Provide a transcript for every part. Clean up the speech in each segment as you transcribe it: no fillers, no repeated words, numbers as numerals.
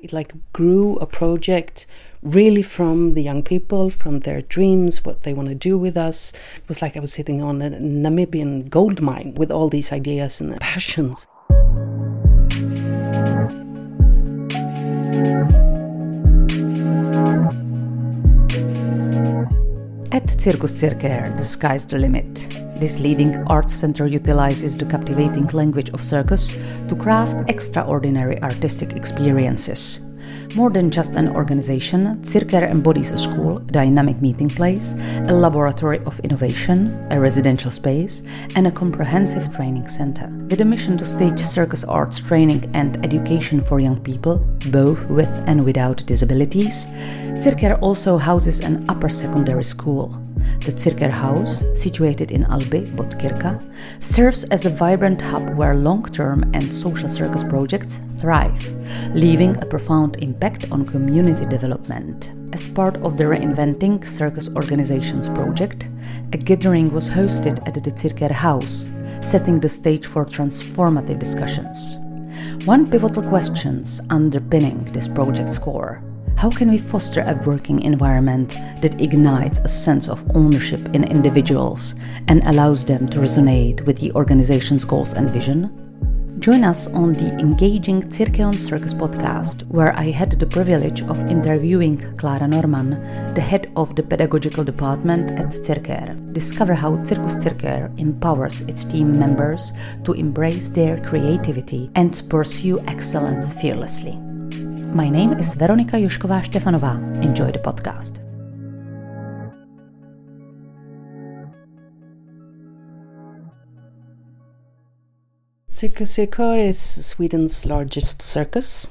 It like grew a project really from the young people, from their dreams, what they want to do with us. It was like I was sitting on a Namibian gold mine with all these ideas and passions. At Cirkus Cirkör, the sky's the limit. This leading art center utilizes the captivating language of circus to craft extraordinary artistic experiences. More than just an organization, Cirkör embodies a school, a dynamic meeting place, a laboratory of innovation, a residential space, and a comprehensive training center, with a mission to stage circus arts training and education for young people, both with and without disabilities. Cirkör also houses an upper secondary school. The Cirkör House, situated in Alby, Botkyrka, serves as a vibrant hub where long-term and social circus projects thrive, leaving a profound impact on community development. As part of the Reinventing Circus Organizations project, a gathering was hosted at the Cirkör House, setting the stage for transformative discussions. One pivotal question underpinning this project's core: how can we foster a working environment that ignites a sense of ownership in individuals and allows them to resonate with the organization's goals and vision? Join us on the engaging Cirqueon Circus podcast, where I had the privilege of interviewing Clara Noman, the head of the pedagogical department at Cirkör. Discover how Cirkus Cirkör empowers its team members to embrace their creativity and pursue excellence fearlessly. My name is Veronika Jošková Štefanová. Enjoy the podcast. Cirkus Cirkör is Sweden's largest circus.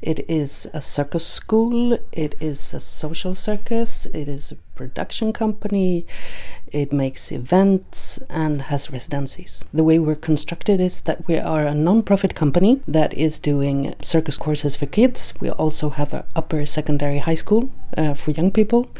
It is a circus school, it is a social circus, it is a production company, it makes events and has residencies. The way we're constructed is that we are a non-profit company that is doing circus courses for kids. We also have an upper secondary high school for young people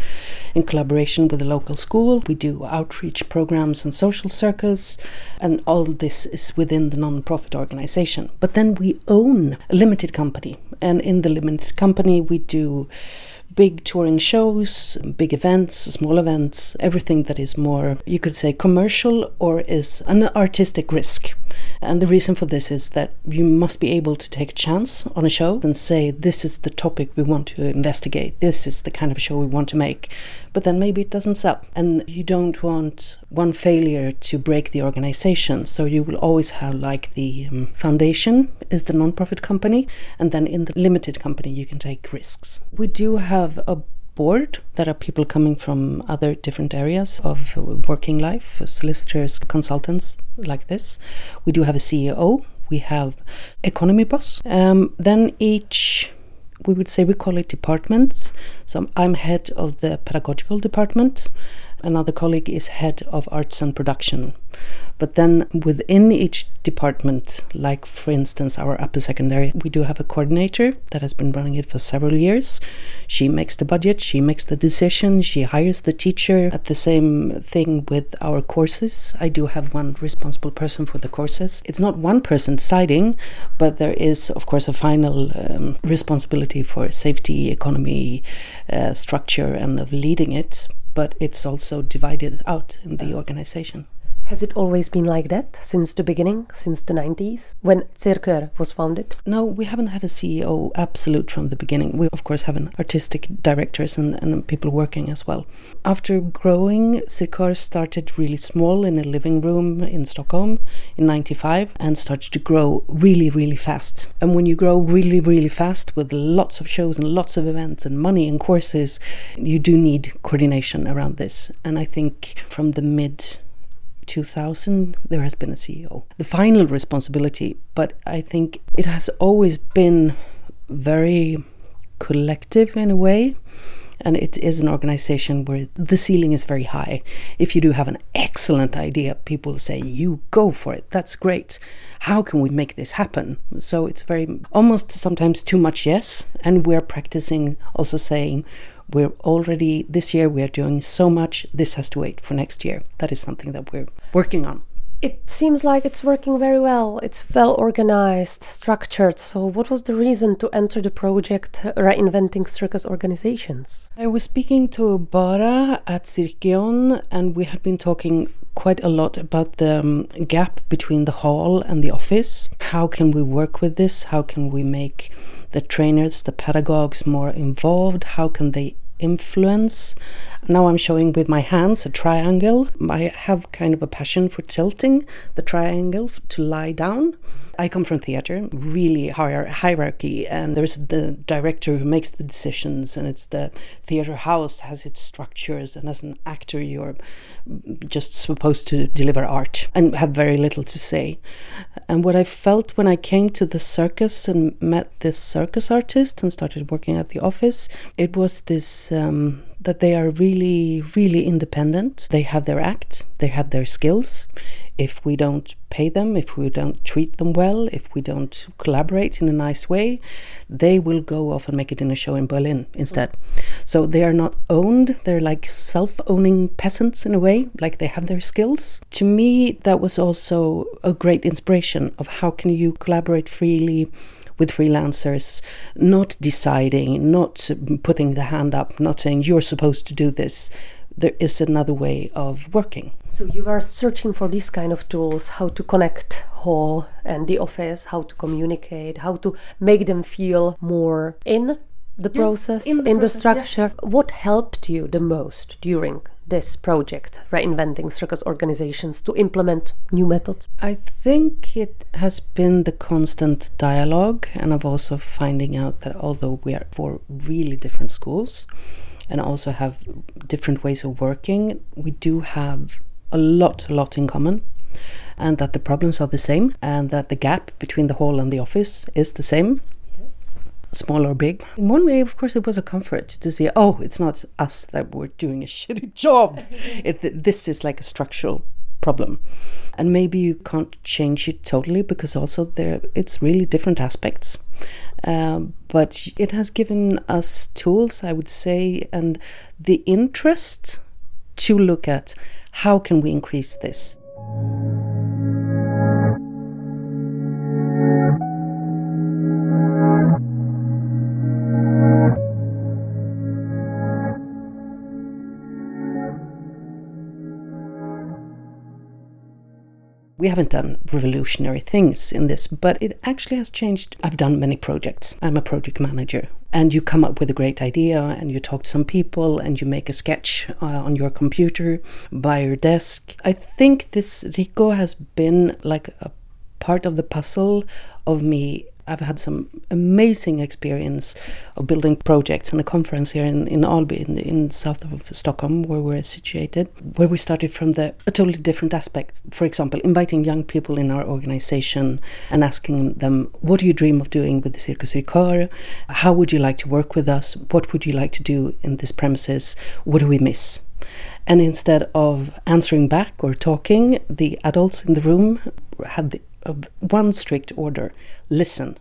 in collaboration with the local school. We do outreach programs and social circus, and all this is within the non-profit organization. But then we own a limited company, and in the limited company we do big touring shows, big events, small events, everything that is more, you could say, commercial or is an artistic risk. And the reason for this is that you must be able to take a chance on a show and say, this is the topic we want to investigate, this is the kind of show we want to make, but then maybe it doesn't sell. And you don't want one failure to break the organization, so you will always have like the foundation is the non-profit company, and then in the limited company you can take risks. We do have a board that are people coming from other different areas of working life, solicitors, consultants like this. We do have a CEO, we have economy boss. Then each, we would say, we call it departments. So I'm head of the pedagogical department. Another colleague is head of arts and production. But then within each department, like for instance our upper secondary, we do have a coordinator that has been running it for several years. She makes the budget, she makes the decision, she hires the teacher. At the same thing with our courses, I do have one responsible person for the courses. It's not one person deciding, but there is of course a final responsibility for safety, economy, structure, and of leading it. But it's also divided out in the organization. Has it always been like that since the beginning, since the 90s, when Cirkör was founded? No, we haven't had a CEO absolute from the beginning. We, of course, have an artistic directors and people working as well. After growing, Cirkör started really small in a living room in Stockholm in 95 and started to grow really, really fast. And when you grow really, really fast with lots of shows and lots of events and money and courses, you do need coordination around this. And I think from the mid 2000 there has been a CEO, the final responsibility, but I think it has always been very collective in a way, and it is an organization where the ceiling is very high. If you do have an excellent idea, people say, you go for it, that's great, how can we make this happen? So it's very almost sometimes too much yes, and we're practicing also saying, we're already, this year we are doing so much, this has to wait for next year. That is something that we're working on. It seems like it's working very well. It's well organized, structured. So what was the reason to enter the project Reinventing Circus Organizations? I was speaking to Bora at Cirqueon, and we had been talking quite a lot about the gap between the hall and the office. How can we work with this? How can we make the trainers, the pedagogues more involved? How can they influence? Now I'm showing with my hands a triangle. I have kind of a passion for tilting the triangle to lie down. I come from theater, really hierarchy, and there's the director who makes the decisions, and it's the theater house has its structures, and as an actor you're just supposed to deliver art and have very little to say. And what I felt when I came to the circus and met this circus artist and started working at the office, it was this that they are really, really independent. They have their act, they have their skills. If we don't pay them, if we don't treat them well, if we don't collaborate in a nice way, they will go off and make it in a show in Berlin instead. So they are not owned, they're like self-owning peasants in a way, like they have their skills. To me, that was also a great inspiration of how can you collaborate freely with freelancers, not deciding, not putting the hand up, not saying you're supposed to do this. There is another way of working. So you are searching for these kind of tools, how to connect hall and the office, how to communicate, how to make them feel more in the process, in the structure. Yeah. What helped you the most during this project, Reinventing Circus Organizations, to implement new methods? I think it has been the constant dialogue, and of also finding out that although we are for really different schools, and also have different ways of working, we do have a lot in common, and that the problems are the same, and that the gap between the hall and the office is the same, small or big. In one way, of course, it was a comfort to see, oh, it's not us that we're doing a shitty job. This is like a structural problem. And maybe you can't change it totally, because also it's really different aspects. But it has given us tools, I would say, and the interest to look at how can we increase this. We haven't done revolutionary things in this, but it actually has changed. I've done many projects. I'm a project manager. And you come up with a great idea, and you talk to some people, and you make a sketch on your computer, by your desk. I think this RICO has been like a part of the puzzle of me. I've had some amazing experience of building projects and a conference here in Alby, in south of Stockholm, where we're situated, where we started from a totally different aspect. For example, inviting young people in our organization and asking them, what do you dream of doing with the Cirkus Cirkör? How would you like to work with us? What would you like to do in this premises? What do we miss? And instead of answering back or talking, the adults in the room had of one strict order: listen,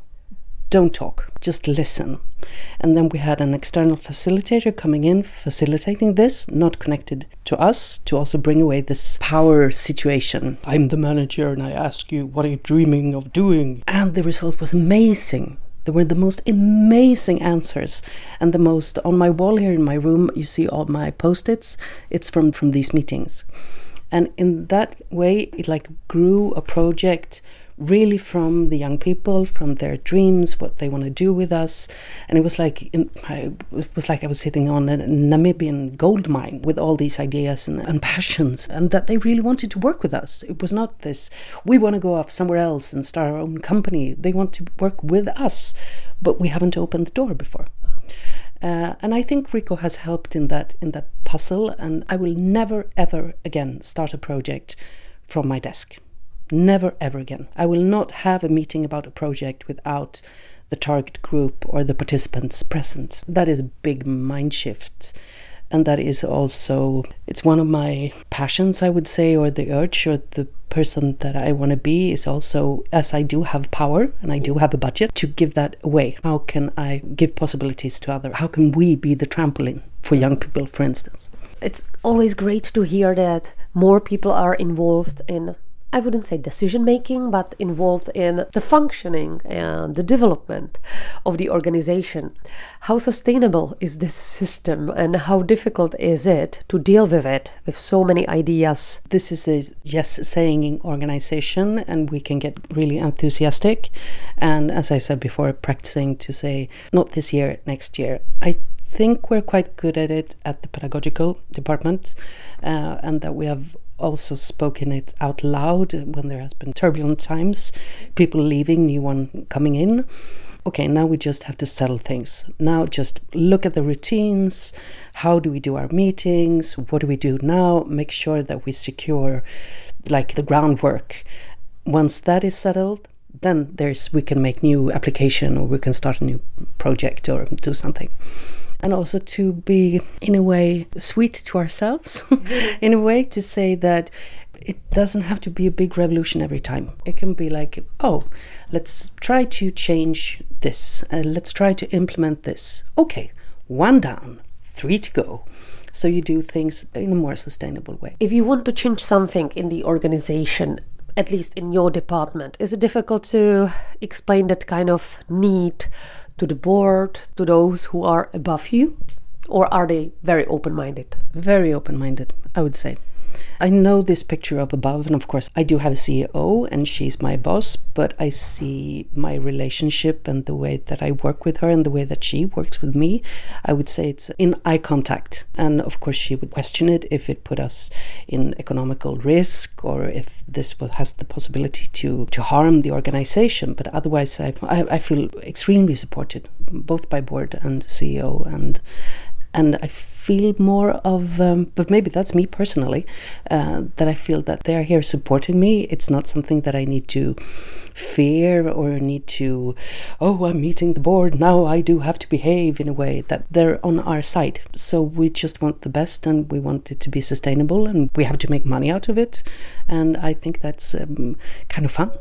don't talk, just listen. And then we had an external facilitator coming in, facilitating this, not connected to us, to also bring away this power situation. I'm the manager and I ask you, what are you dreaming of doing? And the result was amazing. There were the most amazing answers, and the most, on my wall here in my room, you see all my post-its, it's from these meetings. And in that way, it like grew a project really from the young people, from their dreams, what they want to do with us. And it was like I was sitting on a Namibian gold mine with all these ideas and passions, and that they really wanted to work with us. It was not this, we want to go off somewhere else and start our own company. They want to work with us, but we haven't opened the door before. And I think RICO has helped in that puzzle, and I will never, ever again start a project from my desk. Never, ever again. I will not have a meeting about a project without the target group or the participants present. That is a big mind shift. And that is also, it's one of my passions, I would say, or the urge, or the person that I want to be is also, as I do have power and I do have a budget, to give that away. How can I give possibilities to others? How can we be the trampoline for young people, for instance? It's always great to hear that more people are involved in I wouldn't say decision making, but involved in the functioning and the development of the organization. How sustainable is this system and how difficult is it to deal with it, with so many ideas? This is a yes-saying organization and we can get really enthusiastic. And as I said before, practicing to say, not this year, next year. I think we're quite good at it at the pedagogical department and that we have also spoken it out loud when there has been turbulent times, people leaving, new one coming in. Okay, now we just have to settle things. Now just look at the routines, how do we do our meetings, what do we do now, make sure that we secure like the groundwork. Once that is settled, then we can make new application or we can start a new project or do something. And also to be, in a way, sweet to ourselves, in a way to say that it doesn't have to be a big revolution every time. It can be like, oh, let's try to change this, let's try to implement this. Okay, 1 down, 3 to go. So you do things in a more sustainable way. If you want to change something in the organization, at least in your department, is it difficult to explain that kind of need to the board, to those who are above you? Or are they very open-minded? Very open-minded, I would say. I know this picture of above, and of course I do have a CEO and she's my boss, but I see my relationship and the way that I work with her and the way that she works with me. I would say it's in eye contact. And of course she would question it if it put us in economical risk or if this has the possibility to harm the organization. But otherwise I feel extremely supported, both by board and CEO, and I feel more of, but maybe that's me personally, that I feel that they're here supporting me. It's not something that I need to fear or need to, oh, I'm meeting the board, now I do have to behave in a way, that they're on our side. So we just want the best and we want it to be sustainable and we have to make money out of it. And I think that's kind of fun.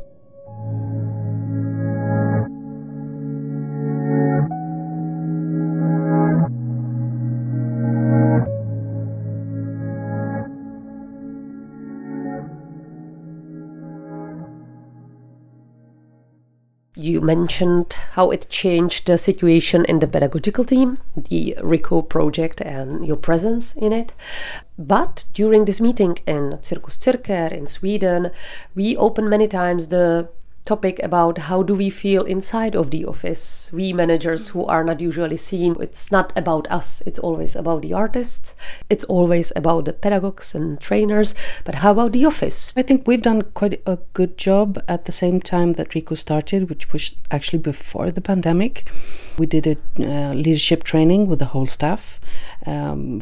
You mentioned how it changed the situation in the pedagogical team, the RICO project and your presence in it. But during this meeting in Cirkus Cirkör in Sweden, we opened many times the topic about how do we feel inside of the office, we managers who are not usually seen. It's not about us, it's always about the artists, it's always about the pedagogues and trainers, but how about the office? I think we've done quite a good job at the same time that RICO started, which was actually before the pandemic. We did a leadership training with the whole staff,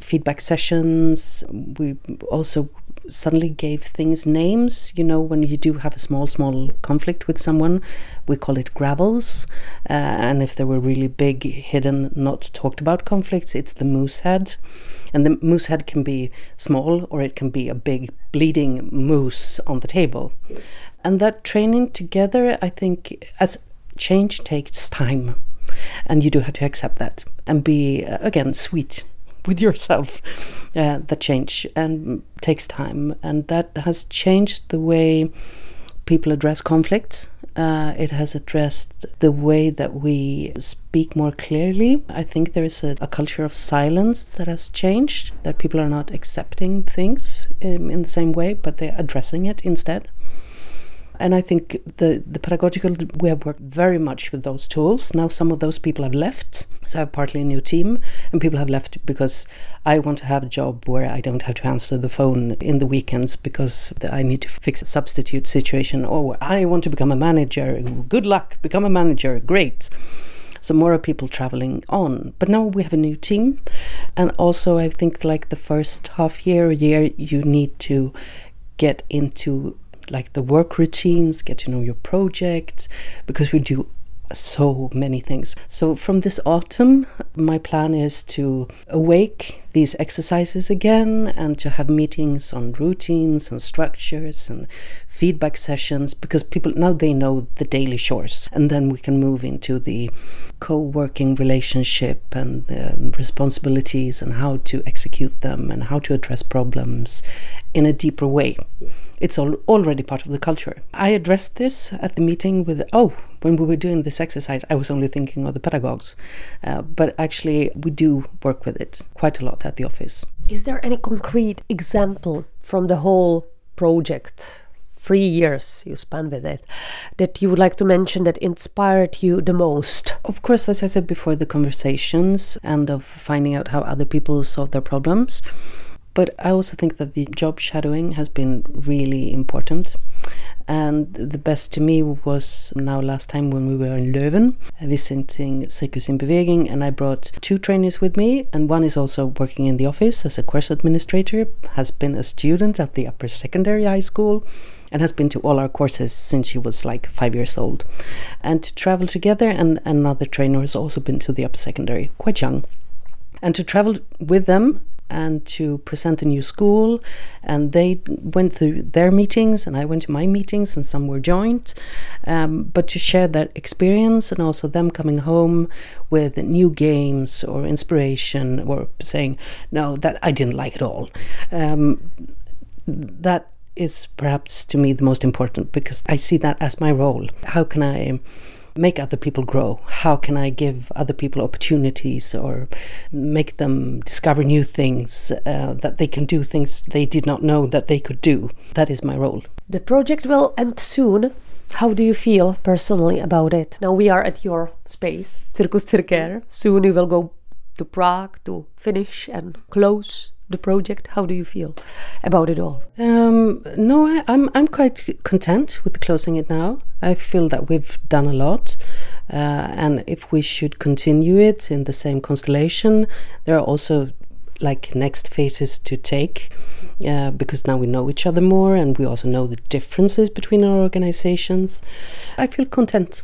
feedback sessions. We also suddenly gave things names. You know, when you do have a small conflict with someone, we call it gravels. And if there were really big, hidden, not talked about conflicts, it's the moose head. And the moose head can be small or it can be a big bleeding moose on the table. Yes. And that training together, I think, as change takes time. And you do have to accept that and be, again, sweet with yourself. The change and takes time. And that has changed the way people address conflicts. It has addressed the way that we speak more clearly. I think there is a culture of silence that has changed, that people are not accepting things in the same way, but they're addressing it instead. And I think the pedagogical, we have worked very much with those tools. Now some of those people have left, so I have partly a new team, and people have left because I want to have a job where I don't have to answer the phone in the weekends because I need to fix a substitute situation, or I want to become a manager, good luck, become a manager, great. So more are people traveling on. But now we have a new team, and also I think like the first half year, year, you need to get into like the work routines, get to know your project, because we do so many things. So from this autumn, my plan is to awake these exercises again and to have meetings on routines and structures and feedback sessions, because people now they know the daily chores, and then we can move into the co-working relationship and responsibilities and how to execute them and how to address problems in a deeper way. It's already part of the culture. I addressed this at the meeting with, when we were doing this exercise, I was only thinking of the pedagogues, but actually we do work with it quite a lot at the office. Is there any concrete example from the whole project, 3 years you spent with it, that you would like to mention that inspired you the most? Of course, as I said before, the conversations and of finding out how other people solve their problems. But I also think that the job shadowing has been really important. And the best to me was now last time when we were in Leuven visiting Circus in Beweging, and I brought 2 trainees with me, and one is also working in the office as a course administrator, has been a student at the upper secondary high school, and has been to all our courses since she was like 5 years old. And to travel together, and another trainer has also been to the upper secondary, quite young. And to travel with them and to present a new school, and they went through their meetings and I went to my meetings, and some were joint, but to share that experience, and also them coming home with new games or inspiration, or saying, no, that I didn't like at all. That is perhaps to me the most important, because I see that as my role. How can I make other people grow? How can I give other people opportunities or make them discover new things, that they can do things they did not know that they could do? That is my role. The project will end soon. How do you feel personally about it? Now we are at your space, Cirkus Cirkör. Soon you will go to Prague to finish and close the project. How do you feel about it all? No, I'm quite content with closing it now. I feel that we've done a lot, and if we should continue it in the same constellation, there are also like next phases to take, because now we know each other more, and we also know the differences between our organizations. I feel content.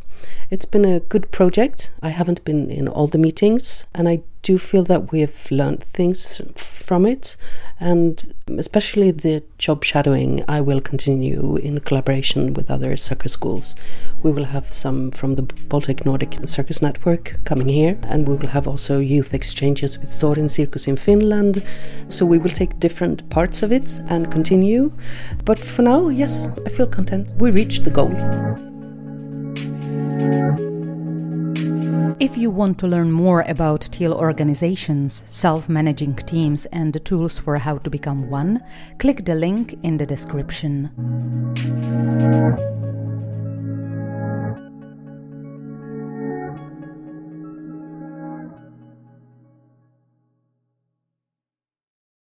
It's been a good project. I haven't been in all the meetings, and I do feel that we have learned things from it, and especially the job shadowing I will continue in collaboration with other circus schools. We will have some from the Baltic Nordic Circus Network coming here, and we will have also youth exchanges with Storin Circus in Finland. So we will take different parts of it and continue. But for now, yes, I feel content. We reached the goal. If you want to learn more about teal organizations, self-managing teams, and the tools for how to become one, click the link in the description.